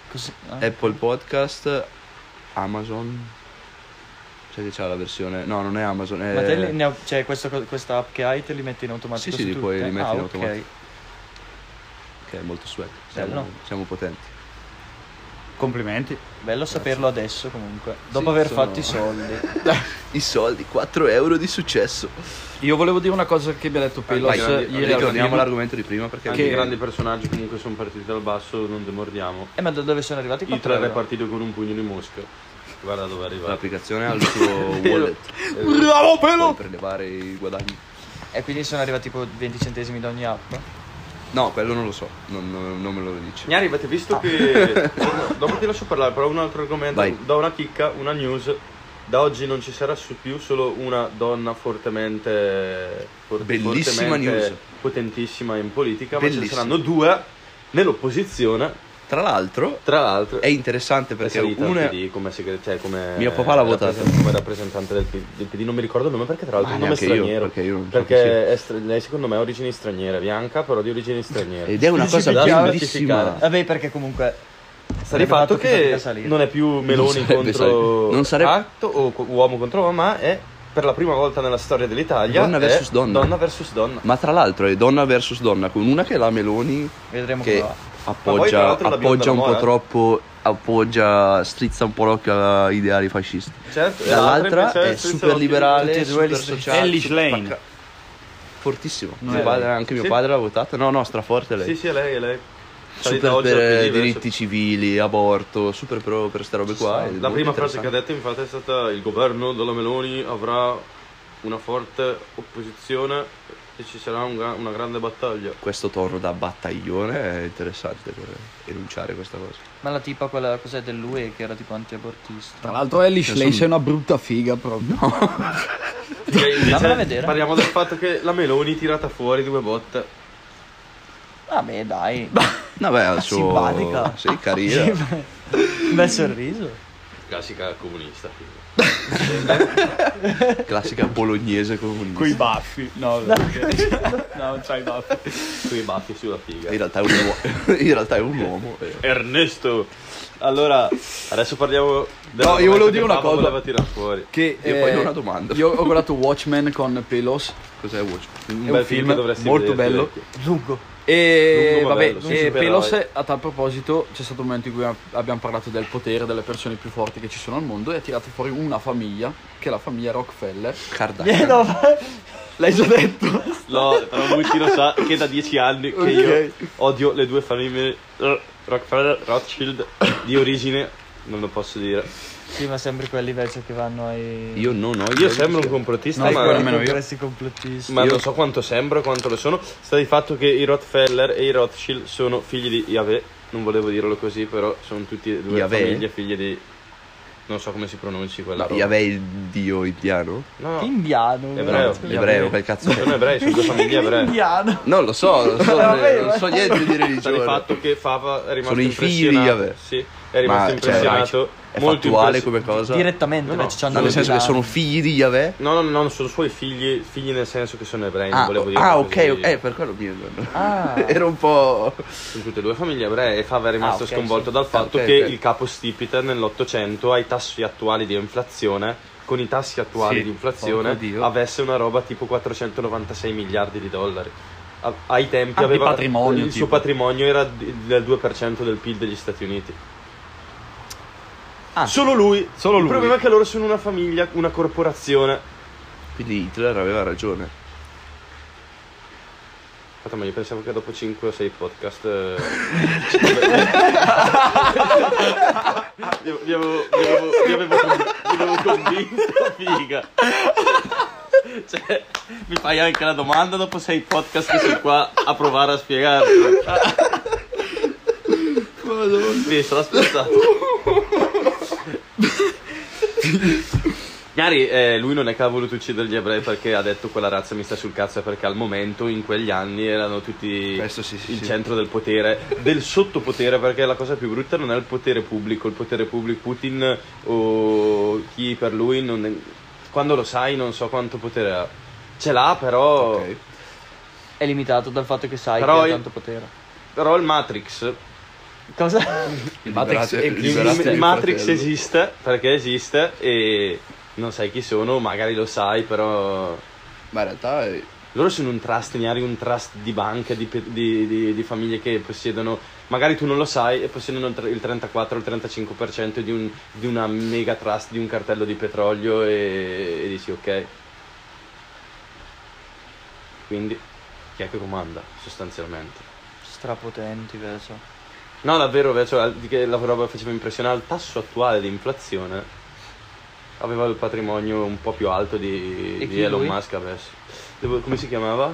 Apple Podcast, Amazon. Cioè che c'ha la versione. No, non è Amazon, è. Ma te cioè questa app che hai te li metti in automatico? Sì, poi li metti in automatico. Che è molto swag. Siamo potenti. Complimenti. Bello. Grazie. Saperlo adesso comunque. Dopo aver fatto i soldi. I soldi, 4 euro di successo. Io volevo dire una cosa che mi ha detto Pelo. Ritorniamo all'argomento di prima, perché anche i grandi personaggi comunque sono partiti dal basso, non demordiamo. Ma da dove sono arrivati? Il treno è partito con un pugno di mosca. Guarda dove arriva. L'applicazione ha il suo wallet. Bravo Pelo! Per levare i guadagni. E quindi sono arrivati tipo 20 centesimi da ogni app? No, quello non lo so, non me lo dice. Gnari, avete visto che. Dopo ti lascio parlare, però un altro argomento. Vai. Da una chicca, una news. Da oggi non ci sarà più solo una donna fortemente news. Potentissima in politica, ma ci saranno due nell'opposizione. Tra l'altro è interessante perché una PD come mio papà l'ha votata come rappresentante del PD, non mi ricordo il nome perché tra l'altro è un nome straniero, lei secondo me è origini straniere, bianca però di origini straniere. Ed è una cosa bellissima. Vabbè, perché comunque sta di fatto che non è più Meloni contro Atto o uomo contro uomo, ma è per la prima volta nella storia dell'Italia donna versus donna. Ma tra l'altro è donna versus donna, con una che è la Meloni, vedremo che va. Appoggia un po' troppo, strizza un po' l'occhio a ideali fascisti. Certo, dall'altra è super liberale, super sociale, Ellis Lane. Fortissimo. Anche mio padre l'ha votata. No, straforte lei. Sì, lei. Super per diritti civili, aborto, super pro per queste robe qua. La prima frase che ha detto infatti è stata: il governo della Meloni avrà una forte opposizione. Ci sarà una grande battaglia. Questo tono da battaglione è interessante per enunciare questa cosa. Ma la tipa quella cos'è dell'UE che era tipo antiabortista. Tra l'altro Ellis Lane è una brutta figa proprio. No. Andiamo a vedere. Parliamo del fatto che la Meloni tirata fuori due botte. Vabbè, dai. Vabbè, al suo simpatica. Sei carina. Un bel sorriso. Classica comunista, classica bolognese comunista. Coi baffi, no, perché... no, non c'hai baffi. Coi baffi sulla figa. In realtà è un uomo. Ernesto. Allora, adesso parliamo. No, io volevo dire una cosa. Voleva tirare fuori. Che io poi ho una domanda. Io ho guardato Watchmen con Pelos. Cos'è Watchmen? È un film molto bello. Lungo. E vabbè, Pelos, a tal proposito, c'è stato un momento in cui abbiamo parlato del potere delle persone più forti che ci sono al mondo e ha tirato fuori una famiglia, che è la famiglia Rockefeller. Kardashian. No, l'hai già detto? No, però Mutti lo sa che da 10 anni che io odio le due famiglie Rockefeller, Rothschild, di origine, non lo posso dire. Sì, ma sempre quelli invece che vanno ai. Io non ho. Io sembro un complottista, no, ma almeno io. Ma non so quanto sembro e quanto lo sono. Sta di fatto che i Rockefeller e i Rothschild sono figli di Yahweh. Non volevo dirlo così, però sono tutti e due famiglie figlie di non so come si pronunci quella roba. Yahweh, il dio indiano? No. Indiano? Ebreo. Ebreo, che cazzo? Sono ebrei, sono due famiglie ebrei. Indiano? Non lo so, non so niente di religione. Il fatto che Fava è rimasto impressionato. Sono i figli di Yahweh. Sì, è rimasto impressionato. È molto fattuale come cosa? Direttamente, no, cioè, nel senso che sono figli di Yahweh? No, sono suoi figli, figli nel senso che sono ebrei. Non volevo dire ok, per quello mio. Era un po'. Sono tutte e due famiglie ebree. E Fava è rimasto sconvolto dal fatto che il capo stipite nell'800 ai tassi attuali di inflazione, con i tassi attuali di inflazione, avesse una roba tipo 496 miliardi di dollari. Ai tempi aveva patrimonio, il suo patrimonio era del 2% del PIL degli Stati Uniti. Solo lui. Il problema è che loro sono una famiglia, una corporazione. Quindi Hitler aveva ragione. Ma io pensavo che dopo 5 o 6 podcast vi avevo convinto, figa. Cioè, mi fai anche la domanda dopo 6 podcast che sei qua a provare a spiegarlo. Mi sono aspettato. Gnari, lui non è che ha voluto uccidere gli ebrei perché ha detto quella razza mi sta sul cazzo, perché al momento in quegli anni erano tutti centro del potere, del sottopotere, perché la cosa più brutta non è il potere pubblico Putin o chi per lui non è, quando lo sai non so quanto potere ha, ce l'ha però è limitato dal fatto che sai però che ha tanto potere. Però il Matrix cosa? Il Matrix esiste perché esiste e non sai chi sono, magari lo sai, però ma in realtà loro sono un trust, un trust di banca, di famiglie che possiedono, magari tu non lo sai, e possiedono il 34 o il 35% di una mega trust, di un cartello di petrolio e dici ok, quindi chi è che comanda sostanzialmente? Strapotenti verso. No, davvero, cioè, che la roba faceva impressionare, al tasso attuale di inflazione aveva il patrimonio un po' più alto di Elon Musk adesso. Come si chiamava?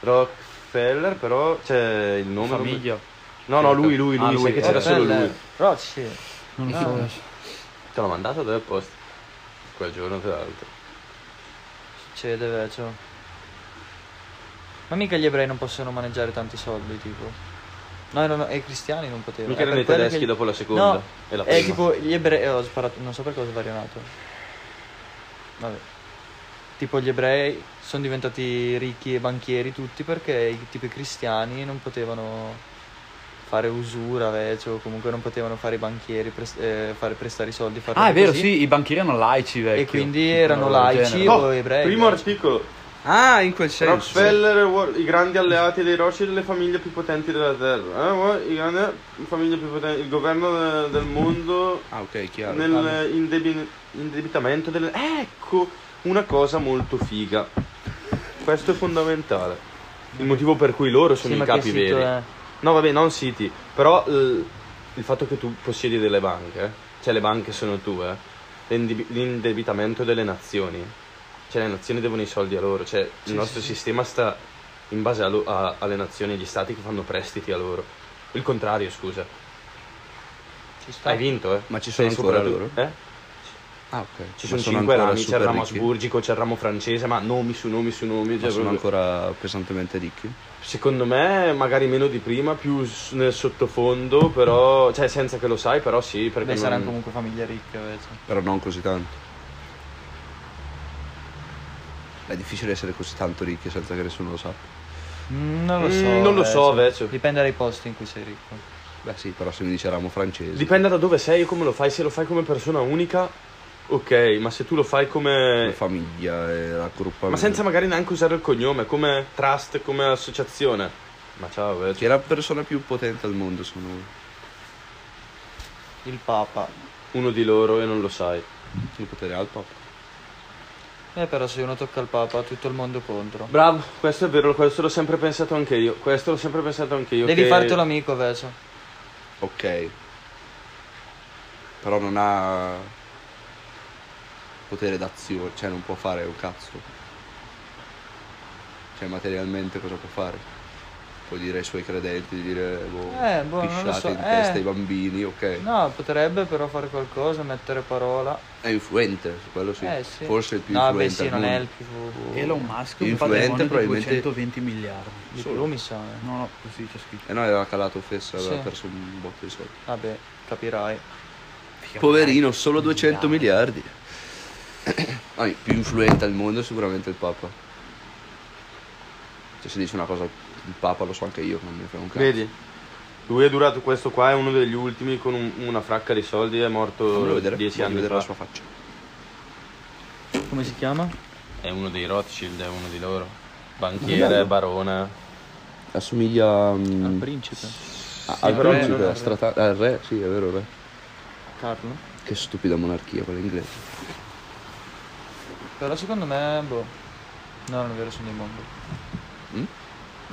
Rockefeller, però c'è il nome. Famiglia. No, lui sai che c'era solo lui. Rothschild. Non lo so. Te l'ho mandato dal post quel giorno, tra l'altro. Succede, ma mica gli ebrei non possono maneggiare tanti soldi, tipo. No, e i cristiani non potevano. Mica erano i tedeschi che... dopo la seconda e la prima. Tipo gli ebrei. Ho sparato, non so per cosa ho varionato. Vabbè. Tipo gli ebrei sono diventati ricchi e banchieri tutti perché i cristiani non potevano fare usura, o comunque non potevano fare i banchieri, fare prestare i soldi. È vero, sì, i banchieri erano laici, vecchio. E quindi erano laici o ebrei. Primo articolo. In quel senso Rockefeller, i grandi alleati dei Rothschild, le famiglie più potenti della terra, il governo del mondo chiaro, nell'indebitamento delle... ecco una cosa molto figa, questo è fondamentale, il motivo per cui loro sono i capi veri non siti, però il fatto che tu possiedi delle banche, cioè le banche sono tue, l'indebitamento delle nazioni, cioè le nazioni devono i soldi a loro, cioè il nostro sistema sta in base alle nazioni, gli stati che fanno prestiti a loro, il contrario scusa. Ci sta. Hai vinto ma ci sono ancora loro? Ci sono 5 rami, c'è il ramo asburgico, c'è il ramo francese, ma nomi su nomi ma sono ancora pesantemente ricchi? Secondo me magari meno di prima, più nel sottofondo, però cioè senza che lo sai, però sì, perché saranno comunque famiglie ricche però non così tanto. È difficile essere così tanto ricchi senza che nessuno lo sappia. Non lo so. Dipende dai posti in cui sei ricco. Però se mi dice ramo francese. Dipende da dove sei e come lo fai. Se lo fai come persona unica, ok, ma se tu lo fai come famiglia e raggruppamento, ma senza magari neanche usare il cognome, come trust, come associazione. Ma ciao, chi è la persona più potente al mondo secondo me? Il Papa. Uno di loro e non lo sai. Il potere al Papa. Però se uno tocca al Papa tutto il mondo contro. Bravo, questo è vero, questo l'ho sempre pensato anche io. Devi fartelo amico, Ok. Però non ha potere d'azione, cioè non può fare un cazzo. Cioè materialmente cosa può fare? può dire ai suoi credenti di dire pisciate so, in testa ai bambini, ok? No, potrebbe però fare qualcosa, mettere parola. È influente, quello sì. Sì. Forse il più influente. Beh, sì, non è il più. Elon Musk è un patrimonio probabilmente... di 220 miliardi. Di più mi sa. No, così c'è scritto. E noi aveva calato fessa, aveva perso un botto di soldi. Vabbè, capirai. Poverino, solo 200 miliardi. Ah, più influente al mondo è sicuramente il Papa. Cioè, se dice una cosa il Papa lo so anche io, non mi frega un cazzo. Vedi, lui è durato, questo qua è uno degli ultimi con una fracca di soldi, è morto 10 anni fa. La sua faccia, come si chiama? È uno dei Rothschild, è uno di loro, banchiere, barone, assomiglia al principe, al principe, al re, sì è vero, re Carlo. Che stupida monarchia quella inglese. Però secondo me, no, non è vero, sono immondo.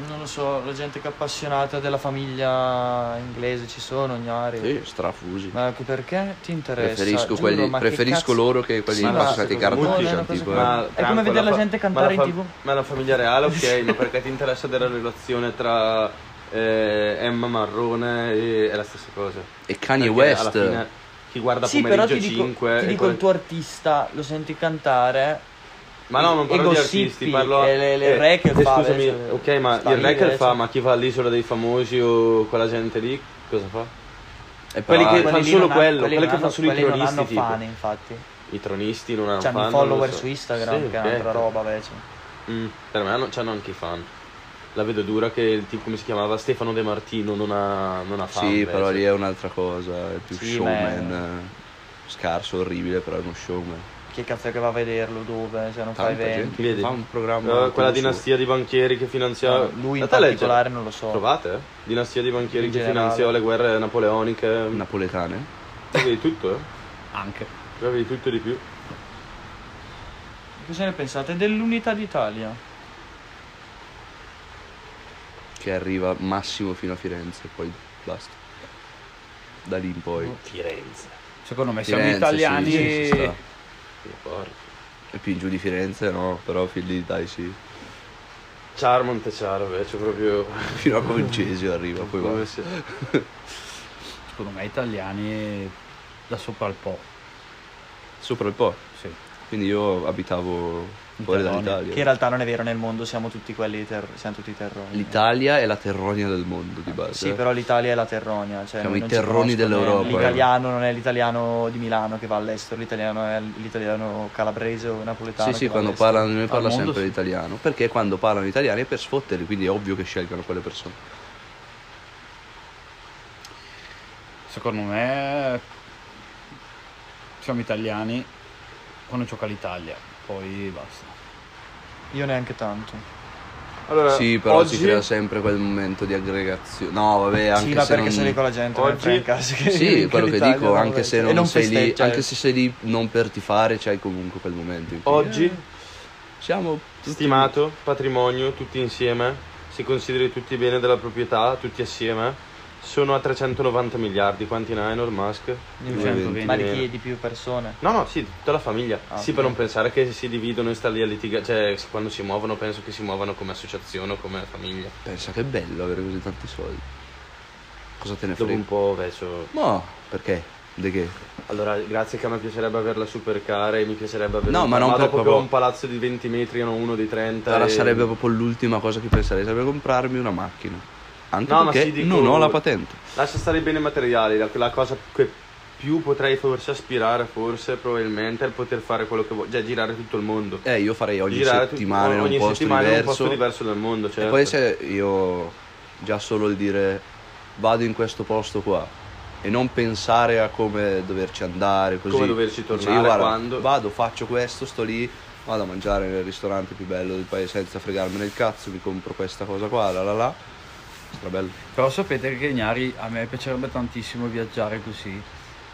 Non lo so, la gente che è appassionata della famiglia inglese ci sono, Gnari. Sì, strafusi. Ma anche perché ti interessa? Preferisco, giuro, quelli, preferisco che loro che quelli passati cartacei, tipo. È come vedere la gente cantare in TV. Ma la famiglia reale, ok, ma perché ti interessa della relazione tra Emma Marrone e è la stessa cosa. E Kanye West. Alla fine, chi guarda Pomeriggio 5... Sì, però ti dico il tuo artista, lo senti cantare... Ma no, non parlo di artisti, parlo... le re che fa... Scusami, ok, ma il re che fa, ma chi fa l'Isola dei Famosi o quella gente lì, cosa fa? E quelli che fanno solo quello, quelli che fanno solo i tronisti, non hanno fan, infatti. I tronisti non hanno fan. C'hanno i follower su Instagram, che è un'altra roba, invece. Per me c'hanno anche i fan. La vedo dura che il tipo, come si chiamava, Stefano De Martino non ha fan. Sì, però lì è un'altra cosa, è più showman, scarso, orribile, però è uno showman. Che cazzo è che va a vederlo, dove, se non fai eventi, fa un programma, quella dinastia di banchieri che finanziava, lui in particolare non lo so. Trovate? Dinastia di banchieri che finanziava le guerre napoleoniche, napoletane. Trovi di tutto, anche. Trovi di tutto e di più. Cosa ne pensate dell'unità d'Italia? Che arriva massimo fino a Firenze, poi basta. Da lì in poi. Firenze. Secondo me Firenze, siamo italiani. Sì, ci e più in giù di Firenze no, però fin lì dai sì. Ciar Monteciaro invece proprio fino a Concesio arriva, poi va. Secondo me italiani da sopra il Po. Sopra il Po? Sì. Quindi io abitavo fuori dall'Italia. Che in realtà non è vero, nel mondo siamo tutti quelli siamo tutti terroni. L'Italia è la terronia del mondo di base. Sì, però l'Italia è la terronia, cioè siamo i terroni dell'Europa. L'italiano non è l'italiano di Milano che va all'estero, l'italiano è l'italiano calabrese o napoletano. Sì, sì, quando parlano, noi parla sempre l'italiano, perché quando parlano italiani è per sfotterli, quindi è ovvio che scelgano quelle persone. Secondo me siamo italiani quando gioca l'Italia, poi basta. Io neanche tanto. Allora, sì, però oggi... si crea sempre quel momento di aggregazione. No, vabbè, anche sì, ma se perché non... sei lì con la gente oggi... Sì, quello che dico, anche se non sei lì, anche se sei lì non per tifare, c'hai comunque quel momento in cui... Oggi siamo tutti... stimato, patrimonio, tutti insieme. Si consideri tutti bene della proprietà, tutti assieme. Sono a 390 miliardi, quanti ne ha Elon Musk? 220. Ma richiedi più persone? No, sì, tutta la famiglia. Sì, per non pensare che si dividono e sta lì a litigare, cioè quando si muovono penso che si muovano come associazione o come famiglia. Pensa che è bello avere così tanti soldi. Cosa te ne frega? Dopo un po' verso... No, perché? De che? Allora, grazie che a me piacerebbe averla supercar e mi piacerebbe avere no, ma non per proprio un palazzo di 20 metri o uno di 30. Allora sarebbe proprio l'ultima cosa che penserei, sarebbe comprarmi una macchina. Anche no, perché dico, non ho la patente. Lascia stare i beni materiali, la cosa che più potrei forse aspirare probabilmente è il poter fare quello che voglio, cioè girare tutto il mondo. Io farei ogni settimana in un posto diverso dal mondo, certo. E poi se io già solo il dire vado in questo posto qua e non pensare a come doverci andare, così come doverci tornare, cioè, guarda, quando vado faccio questo, sto lì, vado a mangiare nel ristorante più bello del paese senza fregarmene il cazzo, mi compro questa cosa qua, Bello. Però sapete che Gnari, a me piacerebbe tantissimo viaggiare così,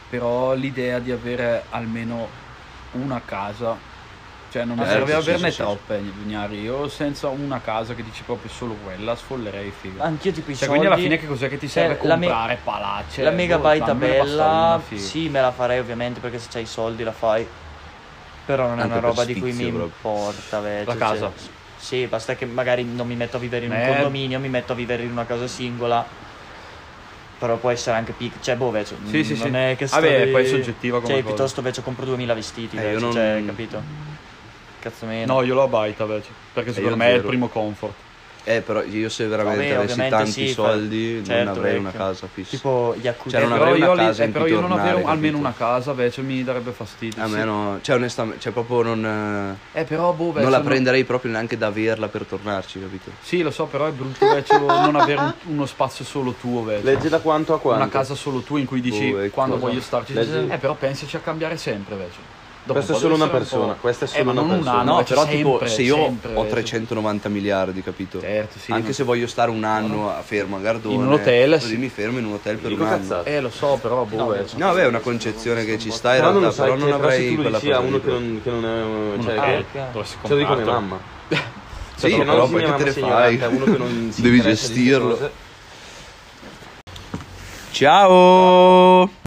però l'idea di avere almeno una casa, cioè non mi serve averne troppe, Gnari. Io senza una casa che dici proprio solo quella sfollerei, figa. Anch'io tipo i soldi, quindi alla fine che cos'è che ti serve? Comprare palazzi, la megabyte bella, sì me la farei ovviamente, perché se c'hai i soldi la fai, però non è una roba di cui mi importa la casa. Sì, basta che magari non mi metto a vivere in un condominio, mi metto a vivere in una casa singola. Però può essere anche piccolo, cioè boh, vecchio, non è che sto... Vabbè, poi è soggettiva come cosa. Cioè, piuttosto vecchio compro 2000 vestiti, vecchio, non... cioè, capito? Cazzo meno. No, io lo abbaita, vecchio, perché secondo me è il primo comfort. Però io se veramente avessi tanti soldi non avrei una casa fissa. Tipo Yakuza. Cioè, però io non avrei almeno una casa, invece mi darebbe fastidio. A me no, cioè onestamente, cioè proprio non... però boh, non la prenderei proprio neanche da averla per tornarci, capito? Sì, lo so, però è brutto invece non avere uno spazio solo tuo, invece. Leggi da quanto a quanto. Una casa solo tua in cui dici quando voglio starci. Però pensaci a cambiare sempre, invece. Questa è solo una persona, questa è solo una persona. No, però tipo se io ho 390 miliardi, capito? Certo, sì. Anche se voglio stare un anno a fermo a Gardone, in un hotel, così mi fermo in un hotel per un anno. Lo so, però boh. No, beh, è una concezione che ci sta in realtà, però non avrei quella cosa. Uno che non è, cioè, te lo dico mia mamma. Sì, però poi che te ne fai? Uno che non devi gestirlo. Ciao.